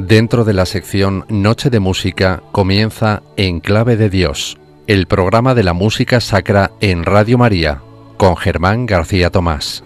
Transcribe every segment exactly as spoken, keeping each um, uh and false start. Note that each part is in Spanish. Dentro de la sección Noche de Música comienza En Clave de Dios, el programa de la música sacra en Radio María, con Germán García Tomás.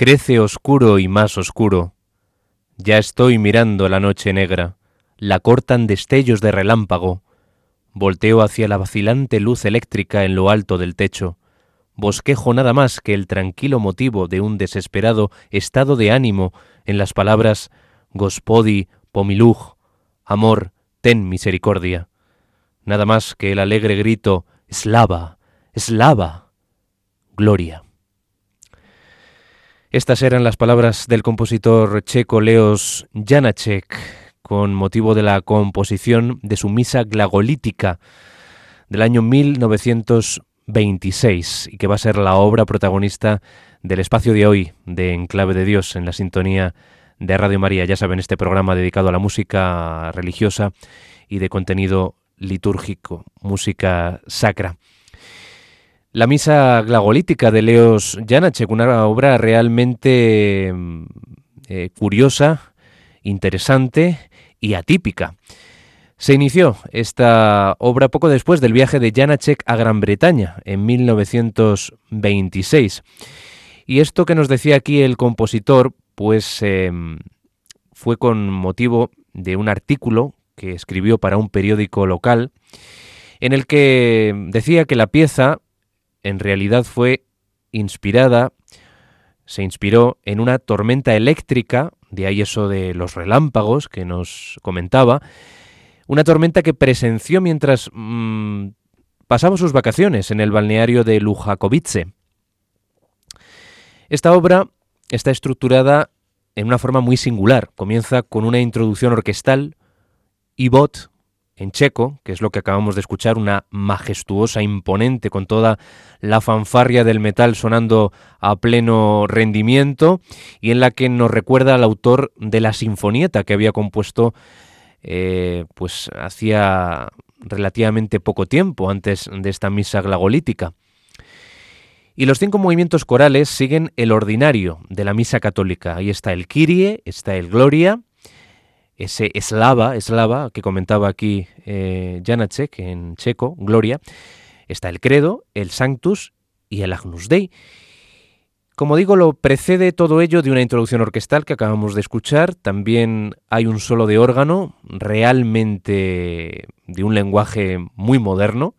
Crece oscuro y más oscuro. Ya estoy mirando la noche negra, la cortan destellos de relámpago. Volteo hacia la vacilante luz eléctrica en lo alto del techo. Bosquejo nada más que el tranquilo motivo de un desesperado estado de ánimo en las palabras Gospodi pomiluj, amor, ten misericordia. Nada más que el alegre grito Slava, Slava, gloria. Estas eran las palabras del compositor checo Leoš Janáček con motivo de la composición de su misa glagolítica del año mil novecientos veintiséis y que va a ser la obra protagonista del espacio de hoy de En Clave de Dios en la sintonía de Radio María. Ya saben, este programa dedicado a la música religiosa y de contenido litúrgico, música sacra. La misa glagolítica de Leoš Janáček, una obra realmente eh, curiosa, interesante y atípica. Se inició esta obra poco después del viaje de Janáček a Gran Bretaña en mil novecientos veintiséis. Y esto que nos decía aquí el compositor, pues eh, fue con motivo de un artículo que escribió para un periódico local, en el que decía que la pieza en realidad fue inspirada, se inspiró en una tormenta eléctrica, de ahí eso de los relámpagos que nos comentaba, una tormenta que presenció mientras mmm, pasaba sus vacaciones en el balneario de Luhačovice. Esta obra está estructurada en una forma muy singular. Comienza con una introducción orquestal, Ivot, en checo, que es lo que acabamos de escuchar, una majestuosa, imponente, con toda la fanfarria del metal sonando a pleno rendimiento, y en la que nos recuerda al autor de la sinfonieta que había compuesto eh, pues hacía relativamente poco tiempo, antes de esta misa glagolítica. Y los cinco movimientos corales siguen el ordinario de la misa católica. Ahí está el Kyrie, está el Gloria, ese eslava, eslava que comentaba aquí eh, Janáček en checo, Gloria, está el Credo, el Sanctus y el Agnus Dei. Como digo, lo precede todo ello de una introducción orquestal que acabamos de escuchar. También hay un solo de órgano, realmente de un lenguaje muy moderno,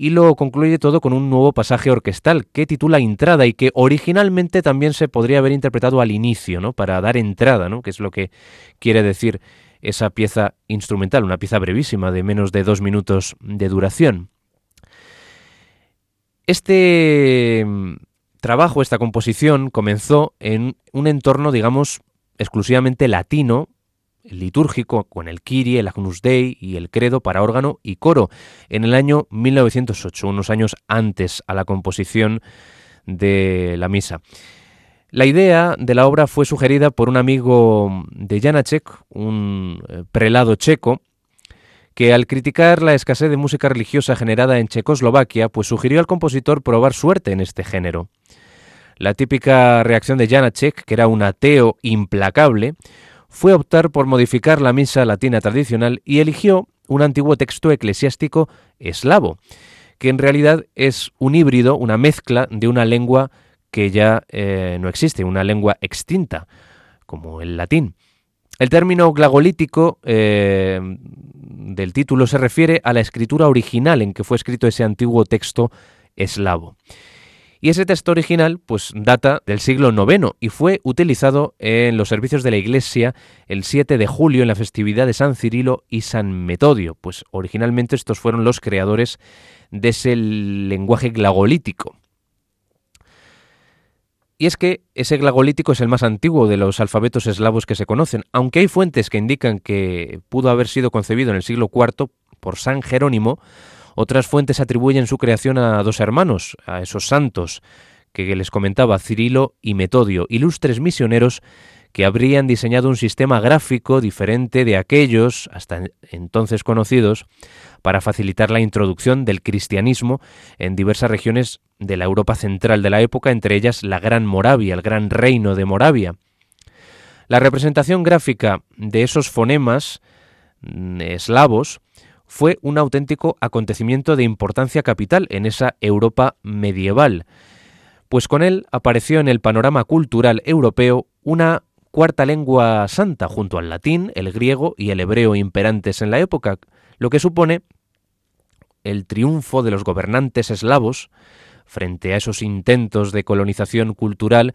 y lo concluye todo con un nuevo pasaje orquestal que titula Intrada y que originalmente también se podría haber interpretado al inicio, ¿no? Para dar entrada, ¿no? Que es lo que quiere decir esa pieza instrumental, una pieza brevísima de menos de dos minutos de duración. Este trabajo, esta composición, comenzó en un entorno, digamos, exclusivamente latino, litúrgico, con el Kyrie, el Agnus Dei y el Credo para órgano y coro, en el año mil novecientos ocho, unos años antes a la composición de la misa. La idea de la obra fue sugerida por un amigo de Janáček, un prelado checo, que al criticar la escasez de música religiosa generada en Checoslovaquia, pues sugirió al compositor probar suerte en este género. La típica reacción de Janáček, que era un ateo implacable, fue optar por modificar la misa latina tradicional y eligió un antiguo texto eclesiástico eslavo, que en realidad es un híbrido, una mezcla de una lengua que ya eh, no existe, una lengua extinta, como el latín. El término glagolítico eh, del título se refiere a la escritura original en que fue escrito ese antiguo texto eslavo. Y ese texto original pues data del siglo noveno y fue utilizado en los servicios de la Iglesia el siete de julio en la festividad de San Cirilo y San Metodio. Pues originalmente estos fueron los creadores de ese lenguaje glagolítico. Y es que ese glagolítico es el más antiguo de los alfabetos eslavos que se conocen, aunque hay fuentes que indican que pudo haber sido concebido en el siglo cuarto por San Jerónimo. Otras fuentes atribuyen su creación a dos hermanos, a esos santos que les comentaba, Cirilo y Metodio, ilustres misioneros que habrían diseñado un sistema gráfico diferente de aquellos hasta entonces conocidos para facilitar la introducción del cristianismo en diversas regiones de la Europa central de la época, entre ellas la Gran Moravia, el Gran Reino de Moravia. La representación gráfica de esos fonemas eslavos fue un auténtico acontecimiento de importancia capital en esa Europa medieval, pues con él apareció en el panorama cultural europeo una cuarta lengua santa junto al latín, el griego y el hebreo imperantes en la época, lo que supone el triunfo de los gobernantes eslavos frente a esos intentos de colonización cultural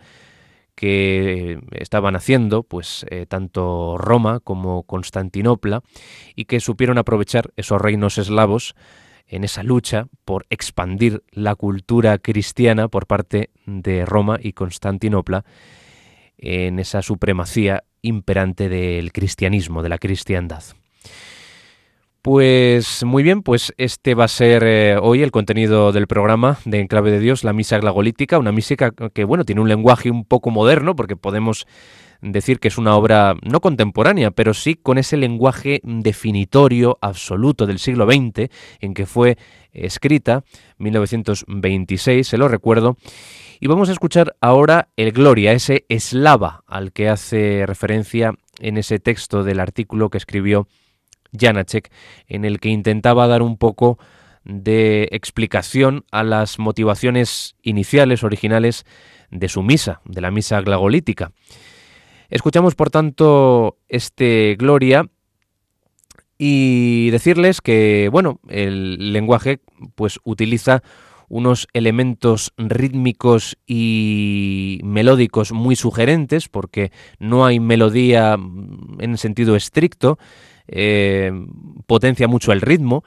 que estaban haciendo pues eh, tanto Roma como Constantinopla y que supieron aprovechar esos reinos eslavos en esa lucha por expandir la cultura cristiana por parte de Roma y Constantinopla en esa supremacía imperante del cristianismo, de la cristiandad. Pues muy bien, pues este va a ser eh, hoy el contenido del programa de En Clave de Dios, la misa glagolítica, una música que bueno tiene un lenguaje un poco moderno, porque podemos decir que es una obra no contemporánea, pero sí con ese lenguaje definitorio absoluto del siglo veinte en que fue escrita, mil novecientos veintiséis, se lo recuerdo. Y vamos a escuchar ahora el Gloria, ese eslava al que hace referencia en ese texto del artículo que escribió Janáček, en el que intentaba dar un poco de explicación a las motivaciones iniciales, originales de su misa, de la misa glagolítica. Escuchamos, por tanto, este Gloria y decirles que, bueno, el lenguaje pues utiliza unos elementos rítmicos y melódicos muy sugerentes, porque no hay melodía en sentido estricto, eh, potencia mucho el ritmo,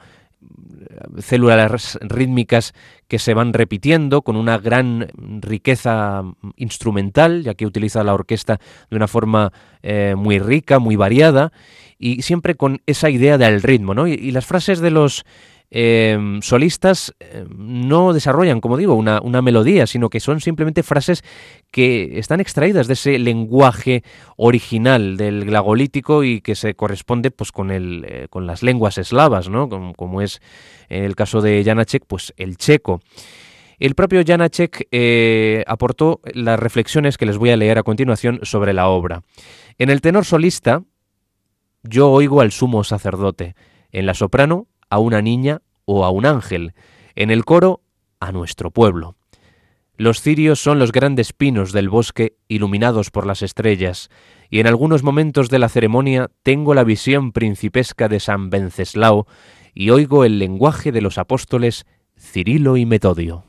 células rítmicas que se van repitiendo con una gran riqueza instrumental, ya que utiliza la orquesta de una forma eh, muy rica, muy variada, y siempre con esa idea del ritmo, ¿no? Y, y las frases de los Eh, solistas eh, no desarrollan, como digo, una, una melodía, sino que son simplemente frases que están extraídas de ese lenguaje original del glagolítico y que se corresponde pues con el eh, con las lenguas eslavas, ¿no? Como, como es en el caso de Janáček, pues el checo. El propio Janáček eh, aportó las reflexiones que les voy a leer a continuación sobre la obra. En el tenor solista, yo oigo al sumo sacerdote. En la soprano, a una niña o a un ángel, en el coro a nuestro pueblo. Los cirios son los grandes pinos del bosque iluminados por las estrellas, y en algunos momentos de la ceremonia tengo la visión principesca de San Venceslao y oigo el lenguaje de los apóstoles Cirilo y Metodio.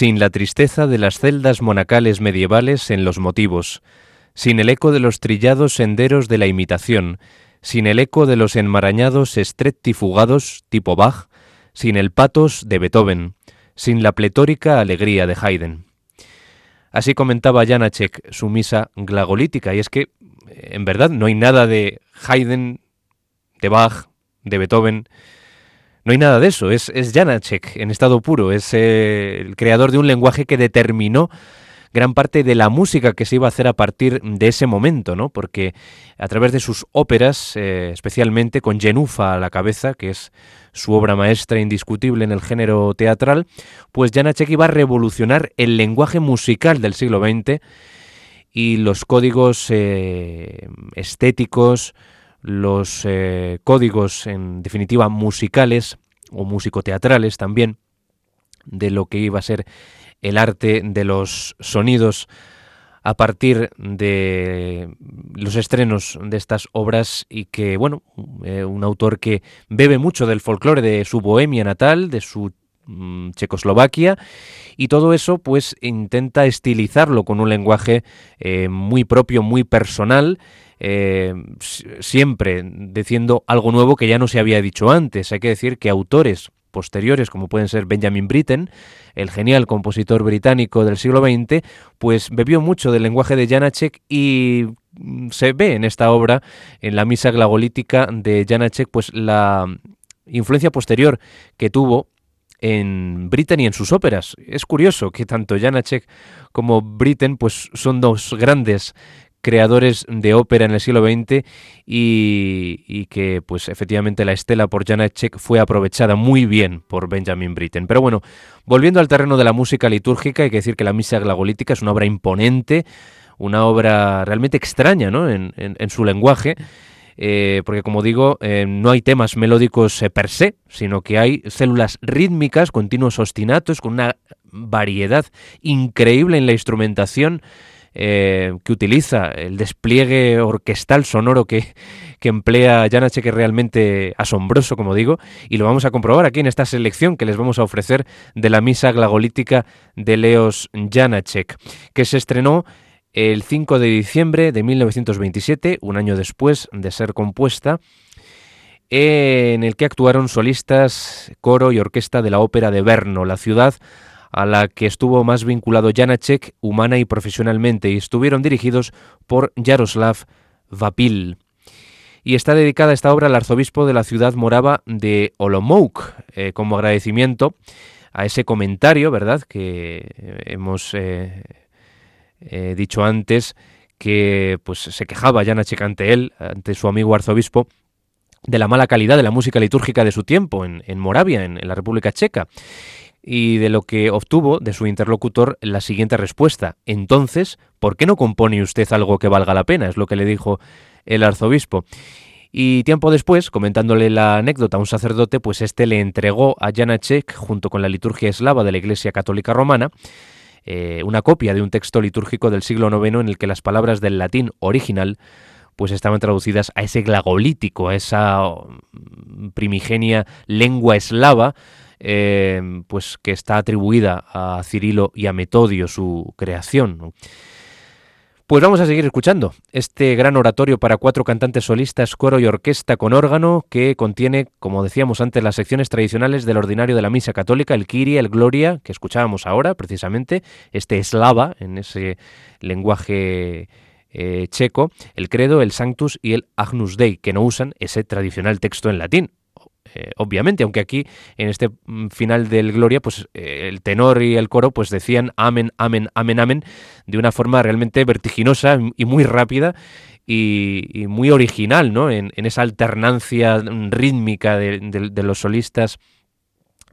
sin la tristeza de las celdas monacales medievales en los motivos, sin el eco de los trillados senderos de la imitación, sin el eco de los enmarañados estreptifugados tipo Bach, sin el patos de Beethoven, sin la pletórica alegría de Haydn. Así comentaba Janáček su misa glagolítica, y es que, en verdad, no hay nada de Haydn, de Bach, de Beethoven, no hay nada de eso. Es, es Janáček en estado puro, es eh, el creador de un lenguaje que determinó gran parte de la música que se iba a hacer a partir de ese momento, ¿no? Porque a través de sus óperas, eh, especialmente con Jenůfa a la cabeza, que es su obra maestra indiscutible en el género teatral, pues Janáček iba a revolucionar el lenguaje musical del siglo veinte y los códigos eh, estéticos, los eh, códigos, en definitiva, musicales o musicoteatrales también, de lo que iba a ser el arte de los sonidos a partir de los estrenos de estas obras. Y que, bueno, eh, un autor que bebe mucho del folclore de su Bohemia natal, de su mm, Checoslovaquia, y todo eso pues intenta estilizarlo con un lenguaje eh, muy propio, muy personal, eh, siempre diciendo algo nuevo que ya no se había dicho antes. Hay que decir que autores posteriores, como pueden ser Benjamin Britten, el genial compositor británico del siglo veinte, pues bebió mucho del lenguaje de Janáček, y se ve en esta obra, en la misa glagolítica de Janáček, pues la influencia posterior que tuvo en Britten y en sus óperas. Es curioso que tanto Janáček como Britten pues son dos grandes creadores de ópera en el siglo veinte, y, y que pues efectivamente la estela por Janáček fue aprovechada muy bien por Benjamin Britten. Pero bueno, volviendo al terreno de la música litúrgica, hay que decir que la misa glagolítica es una obra imponente, una obra realmente extraña, ¿no?, en, en, en su lenguaje, eh, porque, como digo, eh, no hay temas melódicos eh, per se, sino que hay células rítmicas, continuos ostinatos, con una variedad increíble en la instrumentación, Eh, que utiliza, el despliegue orquestal sonoro que, que emplea Janáček, que es realmente asombroso, como digo, y lo vamos a comprobar aquí en esta selección que les vamos a ofrecer de la misa glagolítica de Leoš Janáček, que se estrenó el cinco de diciembre de mil novecientos veintisiete, un año después de ser compuesta, en el que actuaron solistas, coro y orquesta de la Ópera de Brno, la ciudad a la que estuvo más vinculado Janáček humana y profesionalmente, y estuvieron dirigidos por Jaroslav Vapil. Y está dedicada esta obra al arzobispo de la ciudad morava de Olomouc, eh, como agradecimiento a ese comentario, ¿verdad?, que hemos eh, eh, dicho antes, que pues se quejaba Janáček ante él, ante su amigo arzobispo, de la mala calidad de la música litúrgica de su tiempo en, en Moravia, en, en la República Checa, y de lo que obtuvo de su interlocutor la siguiente respuesta: entonces, ¿por qué no compone usted algo que valga la pena? Es lo que le dijo el arzobispo. Y tiempo después, comentándole la anécdota a un sacerdote, pues este le entregó a Janáček, junto con la liturgia eslava de la Iglesia Católica Romana, eh, una copia de un texto litúrgico del siglo noveno en el que las palabras del latín original pues estaban traducidas a ese glagolítico, a esa primigenia lengua eslava, Eh, pues que está atribuida a Cirilo y a Metodio, su creación. Pues vamos a seguir escuchando este gran oratorio para cuatro cantantes solistas, coro y orquesta con órgano, que contiene, como decíamos antes, las secciones tradicionales del ordinario de la misa católica, el Kyrie, el Gloria, que escuchábamos ahora precisamente, este eslava, en ese lenguaje eh, checo, el Credo, el Sanctus y el Agnus Dei, que no usan ese tradicional texto en latín. Eh, obviamente, aunque aquí en este final del Gloria pues eh, el tenor y el coro pues decían amén, amén, amén, amén de una forma realmente vertiginosa y muy rápida y, y muy original, ¿no?, en, en esa alternancia rítmica de, de, de los solistas,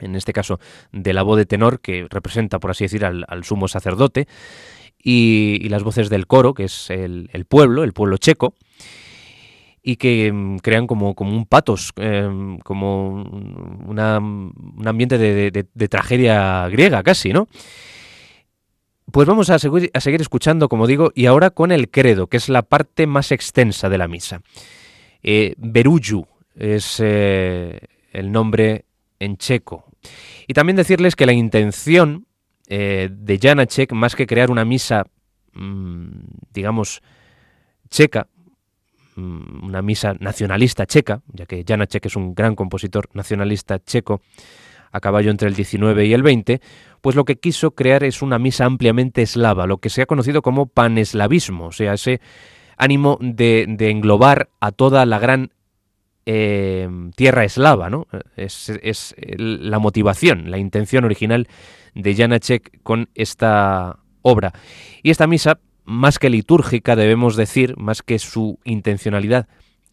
en este caso de la voz de tenor, que representa, por así decir, al, al sumo sacerdote, y, y las voces del coro, que es el, el pueblo, el pueblo checo, y que um, crean como, como un patos, eh, como una, un ambiente de, de, de tragedia griega casi, ¿no? Pues vamos a seguir, a seguir escuchando, como digo, y ahora con el credo, que es la parte más extensa de la misa. Eh, Beruju es eh, el nombre en checo. Y también decirles que la intención eh, de Janáček, más que crear una misa, mmm, digamos, checa, mmm, una misa nacionalista checa, ya que Janáček es un gran compositor nacionalista checo, a caballo entre el diecinueve y el veinte, pues lo que quiso crear es una misa ampliamente eslava, lo que se ha conocido como paneslavismo, o sea, ese ánimo de, de englobar a toda la gran eh, tierra eslava, ¿no? Es, es la motivación, la intención original de Janáček con esta obra. Y esta misa, más que litúrgica, debemos decir, más que su intencionalidad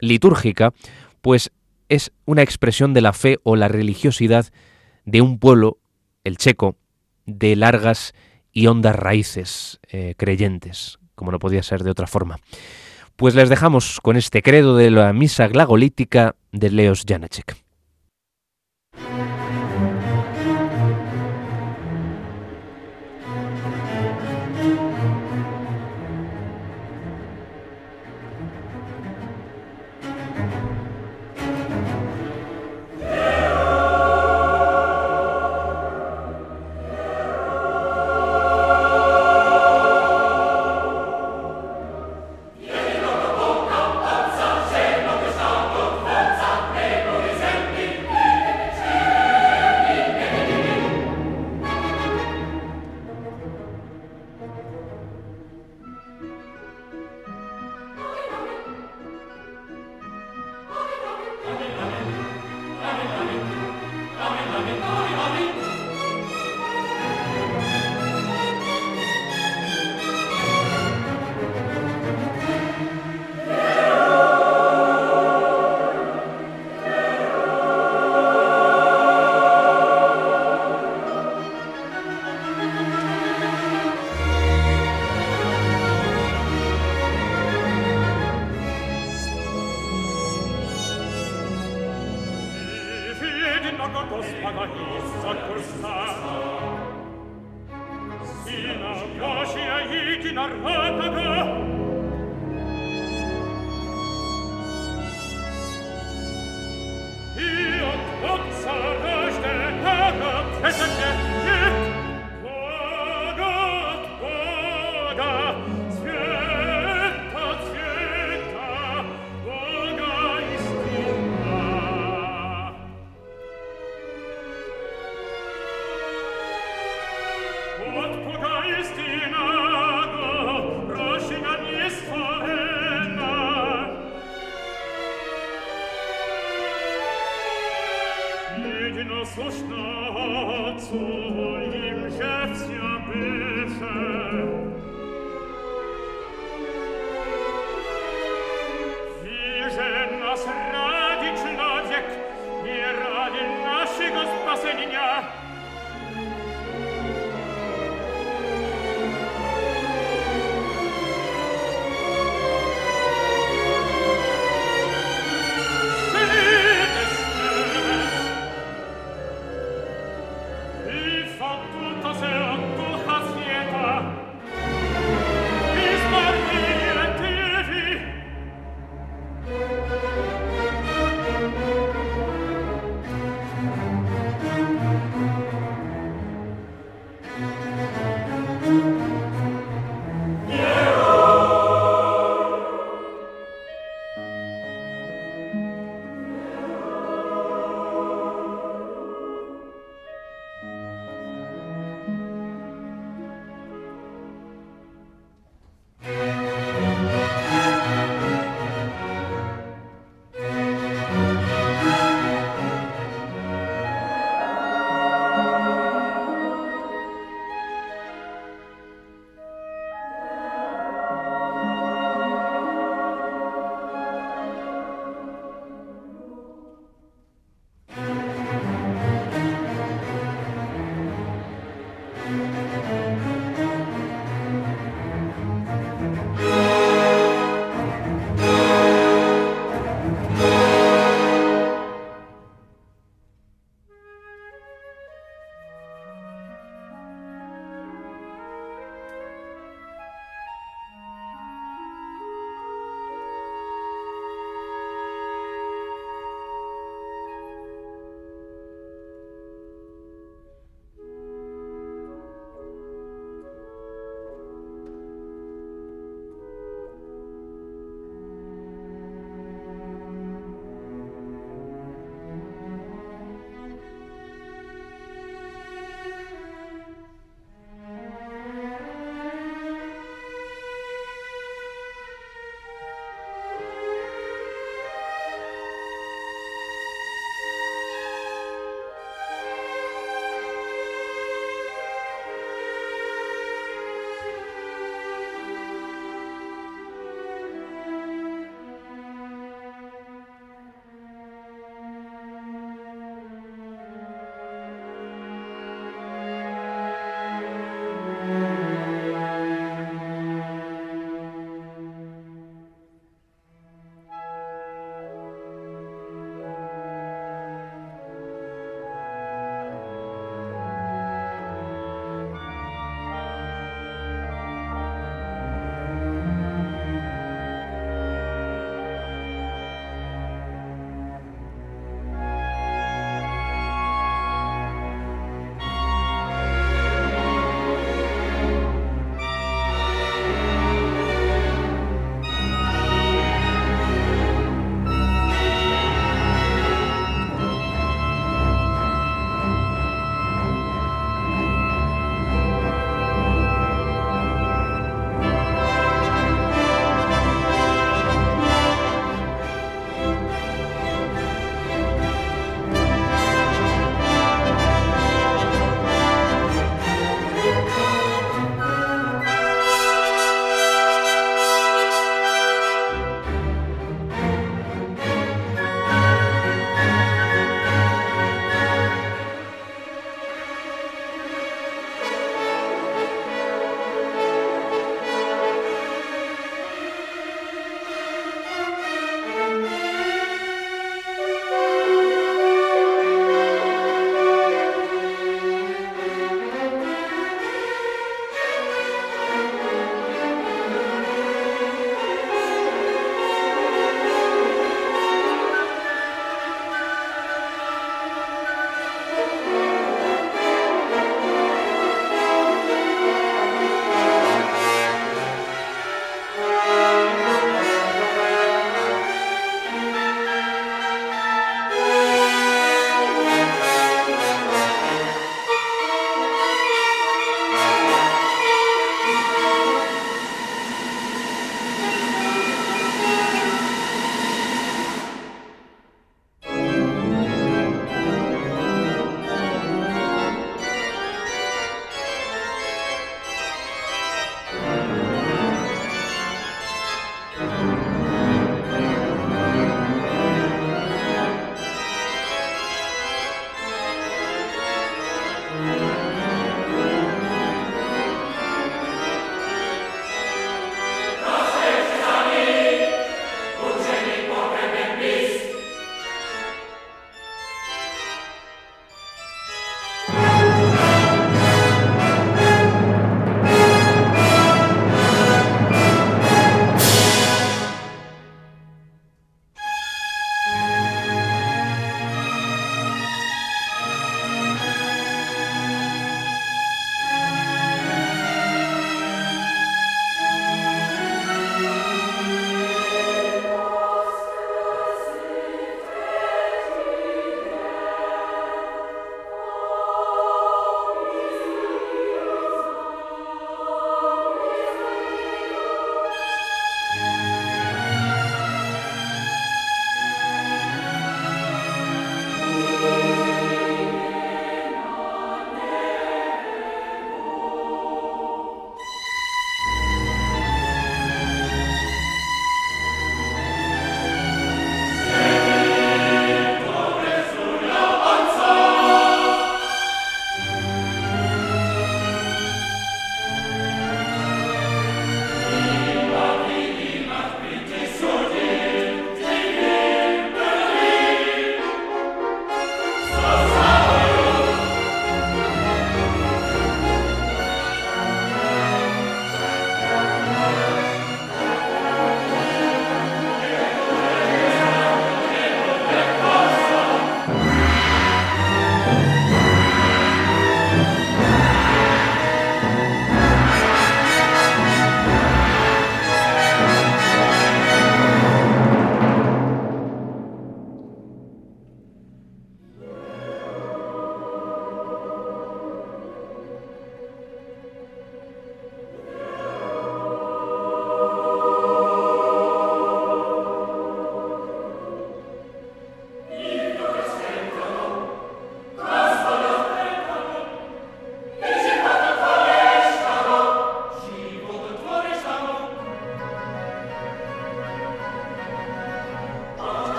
litúrgica, pues es una expresión de la fe o la religiosidad de un pueblo, el checo, de largas y hondas raíces eh, creyentes, como no podía ser de otra forma. Pues les dejamos con este credo de la misa glagolítica de Leoš Janáček.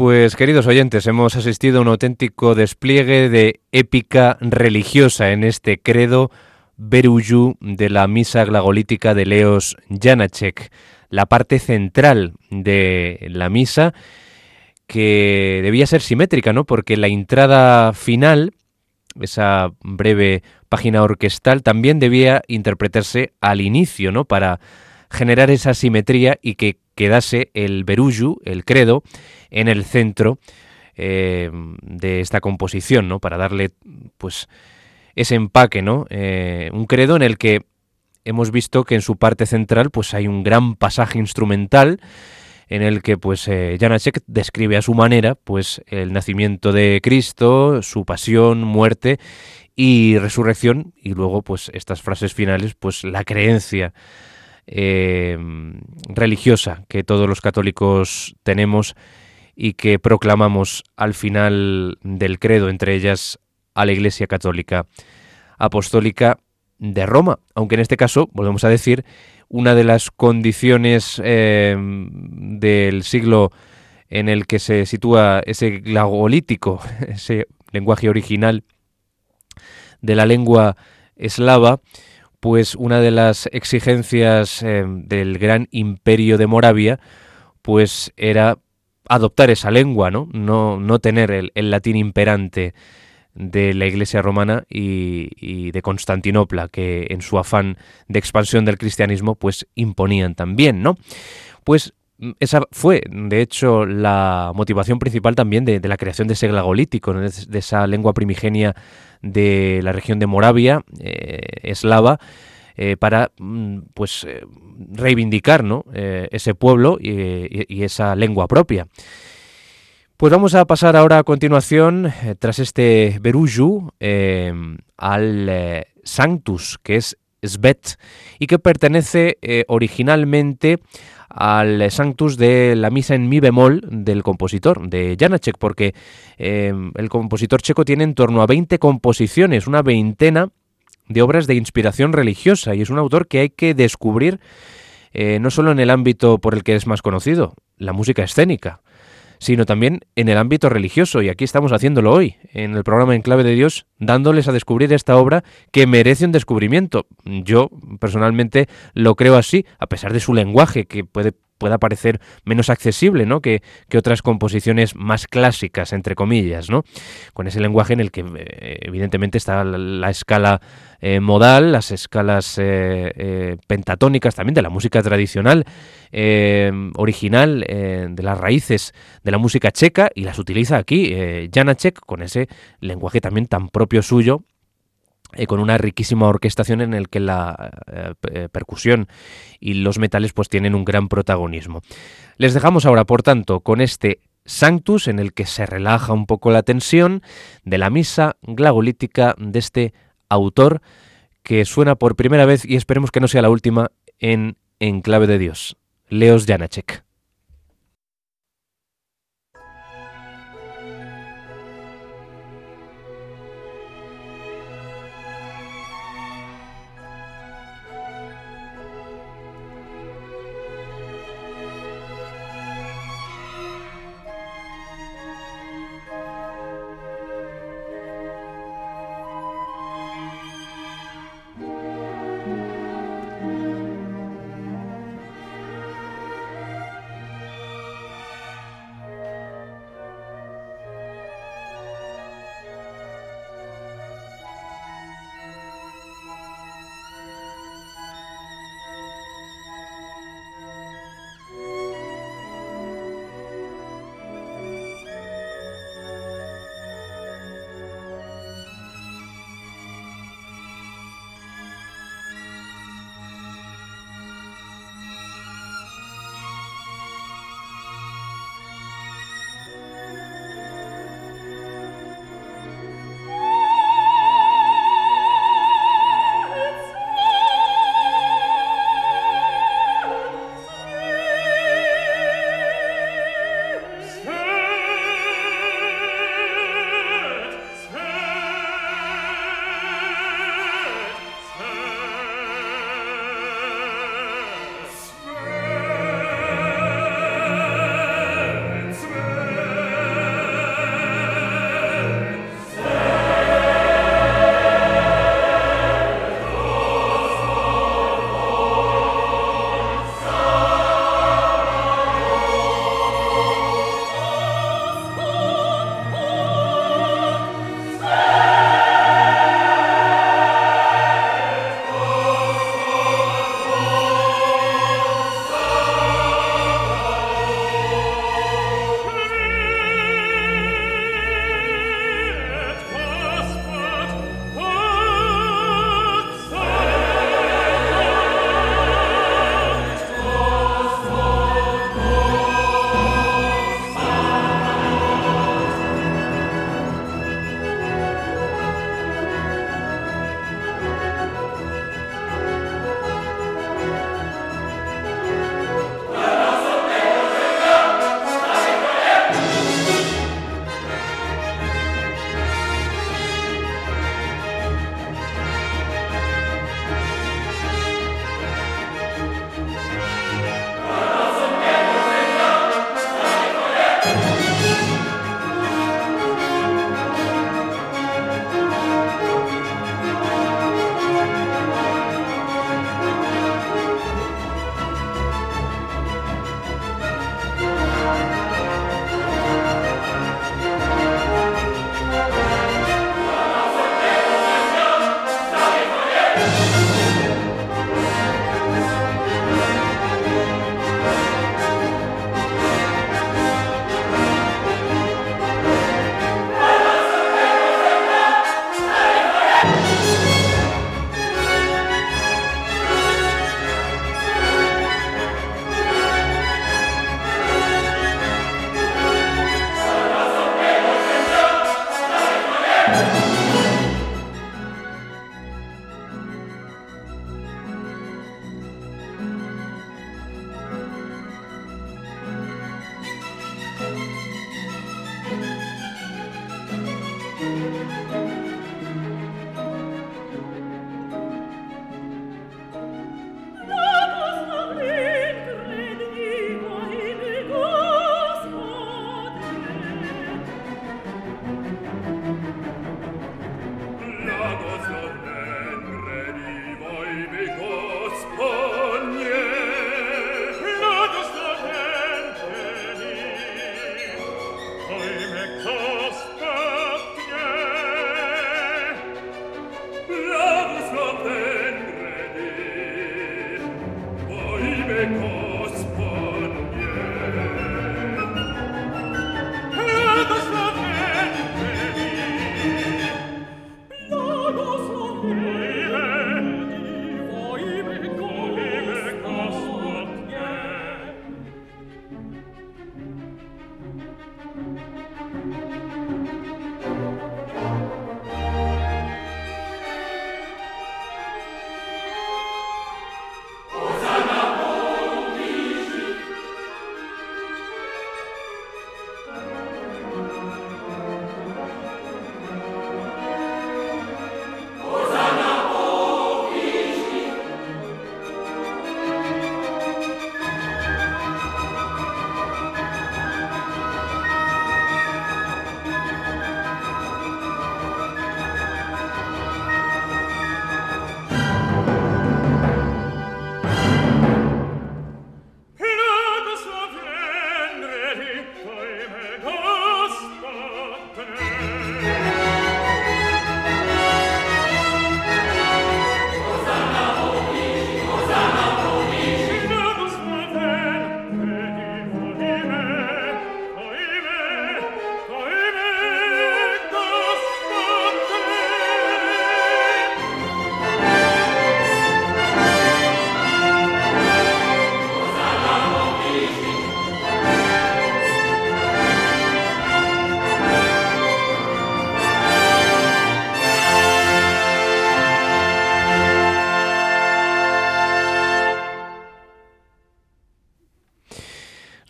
Pues, queridos oyentes, hemos asistido a un auténtico despliegue de épica religiosa en este credo Verullu de la misa glagolítica de Leoš Janáček, la parte central de la misa, que debía ser simétrica, ¿no? Porque la entrada final, esa breve página orquestal, también debía interpretarse al inicio, ¿no? Para generar esa simetría y que quedase el Verullu, el credo, en el centro eh, de esta composición, ¿no? Para darle, pues, ese empaque, ¿no? Eh, un credo en el que hemos visto que en su parte central, pues, hay un gran pasaje instrumental en el que, pues, eh, Janáček describe a su manera, pues, el nacimiento de Cristo, su pasión, muerte y resurrección, y luego, pues, estas frases finales, pues, la creencia eh, religiosa que todos los católicos tenemos y que proclamamos al final del credo, entre ellas a la Iglesia Católica Apostólica de Roma, aunque en este caso, volvemos a decir, una de las condiciones eh, del siglo en el que se sitúa ese glagolítico, ese lenguaje original de la lengua eslava, pues una de las exigencias eh, del gran imperio de Moravia, pues era adoptar esa lengua, ¿no? No, no tener el, el latín imperante de la Iglesia romana y, y de Constantinopla, que en su afán de expansión del cristianismo, pues imponían también, ¿no? Pues esa fue, de hecho, la motivación principal también de, de la creación de ese glagolítico, ¿no? De esa lengua primigenia de la región de Moravia, eh, eslava, eh, para, pues, eh, reivindicar, ¿no? Eh, ese pueblo y, y, y esa lengua propia. Pues vamos a pasar ahora a continuación, tras este Verullu, eh, al eh, Sanctus, que es Svet, y que pertenece eh, originalmente al Sanctus de la misa en mi bemol del compositor, de Janáček, porque eh, el compositor checo tiene en torno a veinte composiciones, una veintena de obras de inspiración religiosa, y es un autor que hay que descubrir eh, no solo en el ámbito por el que es más conocido, la música escénica, sino también en el ámbito religioso, y aquí estamos haciéndolo hoy, en el programa En Clave de Dios, dándoles a descubrir esta obra que merece un descubrimiento. Yo, personalmente, lo creo así, a pesar de su lenguaje, que puede, pueda parecer menos accesible, ¿no? que, que otras composiciones más clásicas, entre comillas, ¿no? Con ese lenguaje en el que, evidentemente, está la, la escala eh, modal, las escalas eh, eh, pentatónicas, también de la música tradicional, Eh, original eh, de las raíces de la música checa, y las utiliza aquí eh, Janáček con ese lenguaje también tan propio suyo, eh, con una riquísima orquestación en el que la eh, percusión y los metales pues tienen un gran protagonismo. Les dejamos ahora, por tanto, con este Sanctus en el que se relaja un poco la tensión de la misa glagolítica de este autor que suena por primera vez, y esperemos que no sea la última, en En Clave de Dios. Leoš Janáček.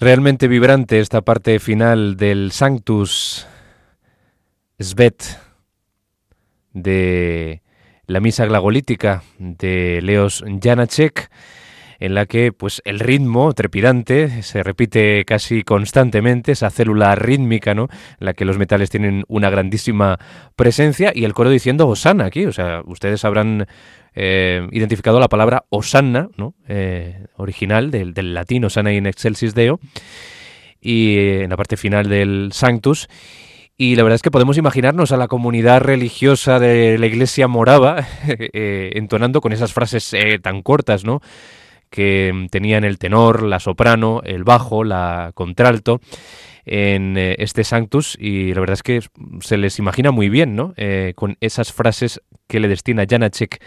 Realmente vibrante esta parte final del Sanctus Svet de la misa glagolítica de Leoš Janáček, en la que pues el ritmo trepidante se repite casi constantemente, esa célula rítmica, ¿no?, en la que los metales tienen una grandísima presencia, y el coro diciendo Hosanna aquí, o sea, ustedes habrán eh, identificado la palabra Hosanna, ¿no?, eh, original del, del latín Hosanna in excelsis Deo, y eh, en la parte final del Sanctus. Y la verdad es que podemos imaginarnos a la comunidad religiosa de la iglesia morava eh, entonando con esas frases eh, tan cortas, ¿no?, que tenían el tenor, la soprano, el bajo, la contralto en este Sanctus, y la verdad es que se les imagina muy bien, ¿no?, eh, con esas frases que le destina Janáček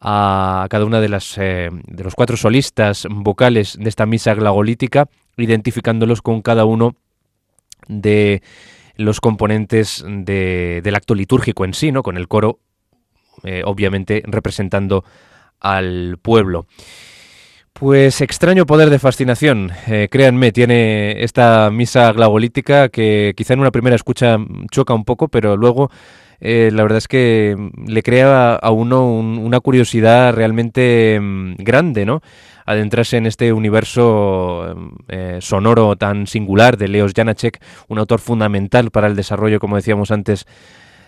a cada una de las eh, de los cuatro solistas vocales de esta misa glagolítica, identificándolos con cada uno de los componentes de, del acto litúrgico en sí, ¿no?, con el coro eh, obviamente representando al pueblo. Pues extraño poder de fascinación, eh, créanme, tiene esta misa glagolítica, que quizá en una primera escucha choca un poco, pero luego eh, la verdad es que le crea a uno un, una curiosidad realmente mm, grande, ¿no?, adentrarse en este universo eh, sonoro tan singular de Leoš Janáček, un autor fundamental para el desarrollo, como decíamos antes,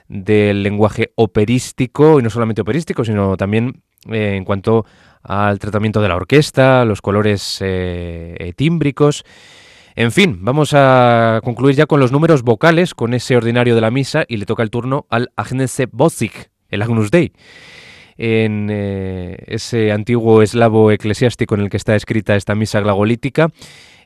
del lenguaje operístico, y no solamente operístico, sino también eh, en cuanto al tratamiento de la orquesta, los colores eh, tímbricos. En fin, vamos a concluir ya con los números vocales, con ese ordinario de la misa, y le toca el turno al Agnese Bozzig, el Agnus Dei, en eh, ese antiguo eslavo eclesiástico en el que está escrita esta misa glagolítica.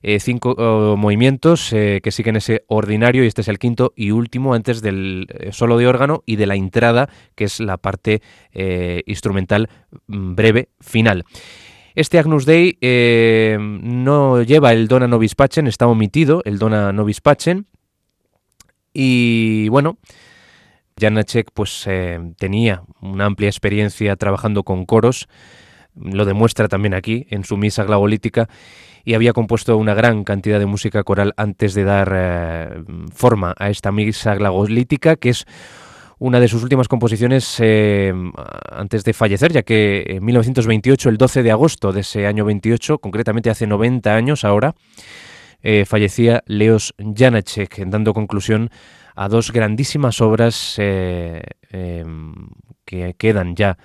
Eh, cinco oh, movimientos eh, que siguen ese ordinario, y este es el quinto y último antes del solo de órgano y de la intrada, que es la parte eh, instrumental breve final. Este Agnus Dei eh, no lleva el Dona Nobis Pacem, está omitido el Dona Nobis Pacem, y bueno, Janáček pues eh, tenía una amplia experiencia trabajando con coros, lo demuestra también aquí en su misa glagolítica, y había compuesto una gran cantidad de música coral antes de dar eh, forma a esta misa glagolítica, que es una de sus últimas composiciones eh, antes de fallecer, ya que en mil novecientos veintiocho, el doce de agosto de ese año veintiocho, concretamente hace noventa años ahora, eh, fallecía Leoš Janáček, dando conclusión a dos grandísimas obras eh, eh, que quedan ya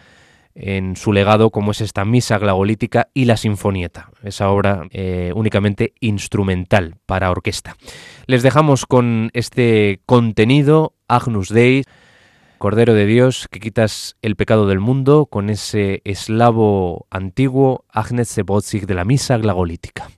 en su legado, como es esta misa glagolítica y la sinfonieta, esa obra eh, únicamente instrumental para orquesta. Les dejamos con este contenido, Agnus Dei, Cordero de Dios, que quitas el pecado del mundo, con ese eslavo antiguo, Agnez Sebozich, de la misa glagolítica.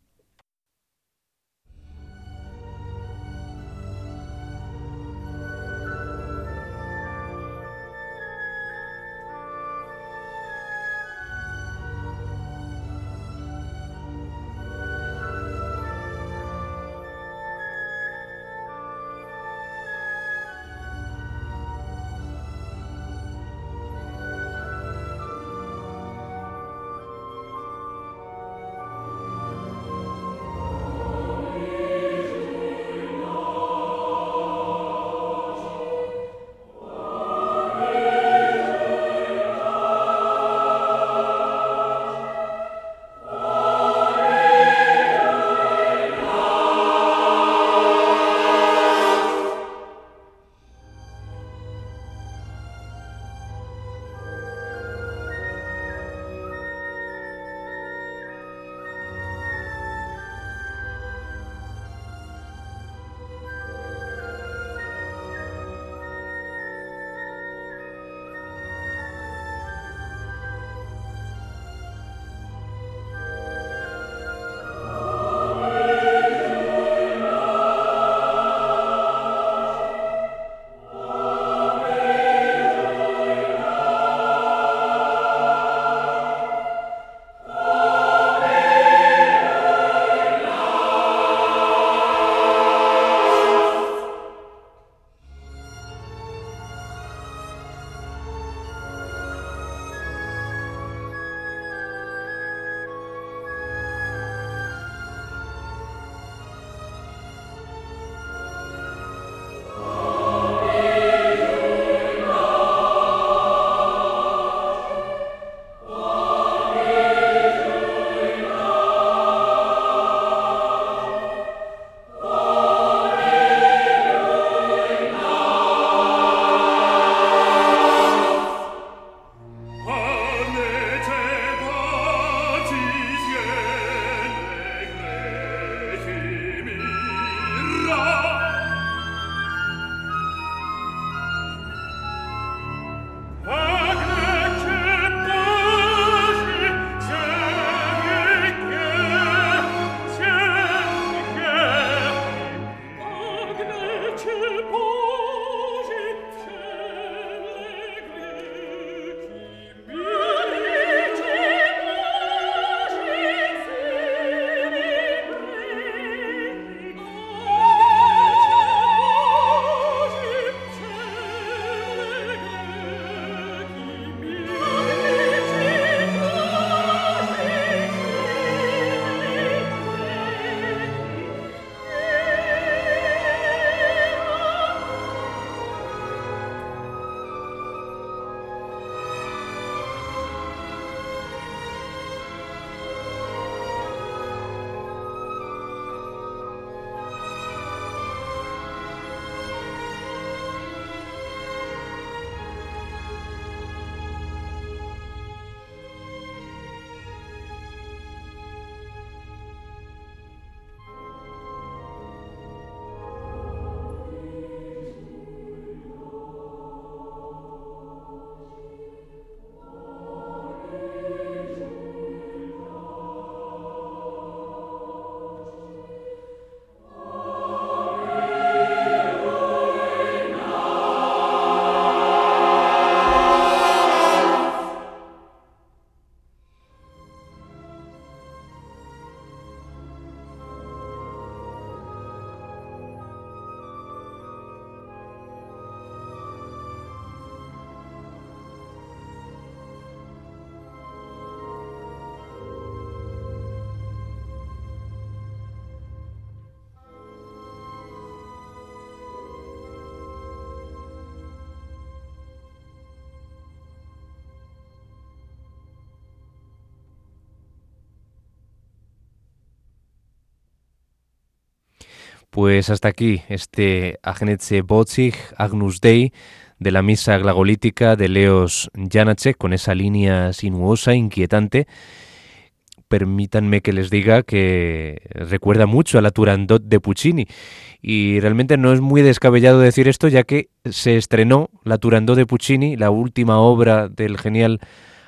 Pues hasta aquí este Agnez Sebozich, Agnus Dei, de la misa glagolítica de Leoš Janáček, con esa línea sinuosa, inquietante, permítanme que les diga que recuerda mucho a la Turandot de Puccini. Y realmente no es muy descabellado decir esto, ya que se estrenó la Turandot de Puccini, la última obra del genial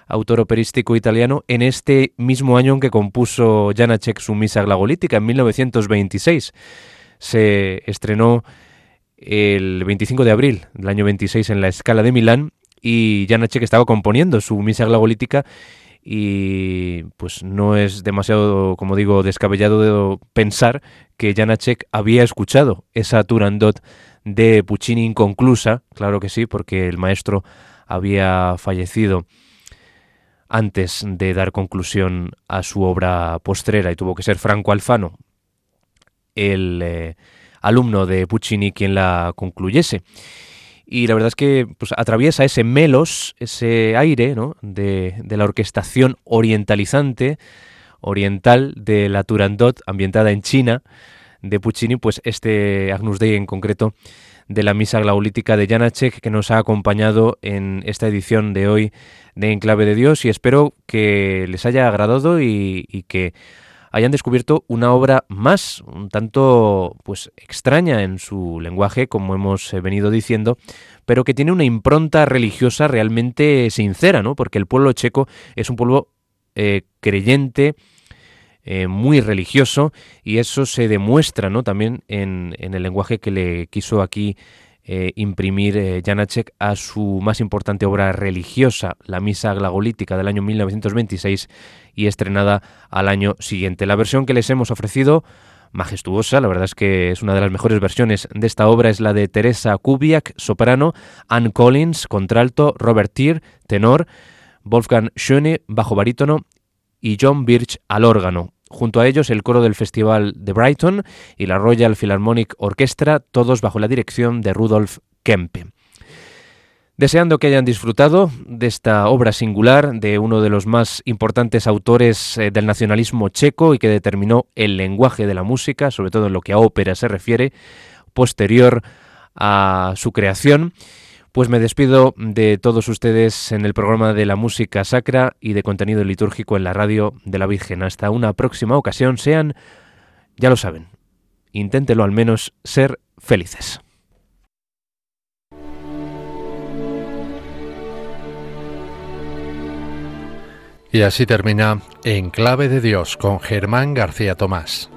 autor operístico italiano, en este mismo año en que compuso Janáček su misa glagolítica, en mil novecientos veintiséis. Se estrenó el veinticinco de abril del año veintiséis en la Scala de Milán, y Janáček estaba componiendo su misa glagolítica, y pues no es demasiado, como digo, descabellado de pensar que Janáček había escuchado esa Turandot de Puccini inconclusa, claro que sí, porque el maestro había fallecido antes de dar conclusión a su obra postrera, y tuvo que ser Franco Alfano, el eh, alumno de Puccini, quien la concluyese. Y la verdad es que pues, atraviesa ese melos, ese aire, ¿no?, de, de la orquestación orientalizante, oriental, de la Turandot, ambientada en China, de Puccini, pues este Agnus Dei en concreto, de la misa glagolítica de Janáček, que nos ha acompañado en esta edición de hoy de En Clave de Dios, y espero que les haya agradado y, y que hayan descubierto una obra más, un tanto pues extraña en su lenguaje, como hemos venido diciendo, pero que tiene una impronta religiosa realmente sincera, ¿no? Porque el pueblo checo es un pueblo eh, creyente, eh, muy religioso, y eso se demuestra, ¿no?, también en, en el lenguaje que le quiso aquí eh, imprimir eh, Janáček a su más importante obra religiosa, la misa glagolítica del año mil novecientos veintiséis, y estrenada al año siguiente. La versión que les hemos ofrecido, majestuosa, la verdad es que es una de las mejores versiones de esta obra, es la de Teresa Kubiak, soprano, Ann Collins, contralto, Robert Thier, tenor, Wolfgang Schöne, bajo barítono, y John Birch al órgano. Junto a ellos el coro del Festival de Brighton y la Royal Philharmonic Orchestra, todos bajo la dirección de Rudolf Kempe. Deseando que hayan disfrutado de esta obra singular de uno de los más importantes autores eh, del nacionalismo checo, y que determinó el lenguaje de la música, sobre todo en lo que a ópera se refiere, posterior a su creación. Pues me despido de todos ustedes en el programa de la música sacra y de contenido litúrgico en la radio de la Virgen. Hasta una próxima ocasión. Sean, ya lo saben, inténtelo al menos, ser felices. Y así termina En Clave de Dios con Germán García Tomás.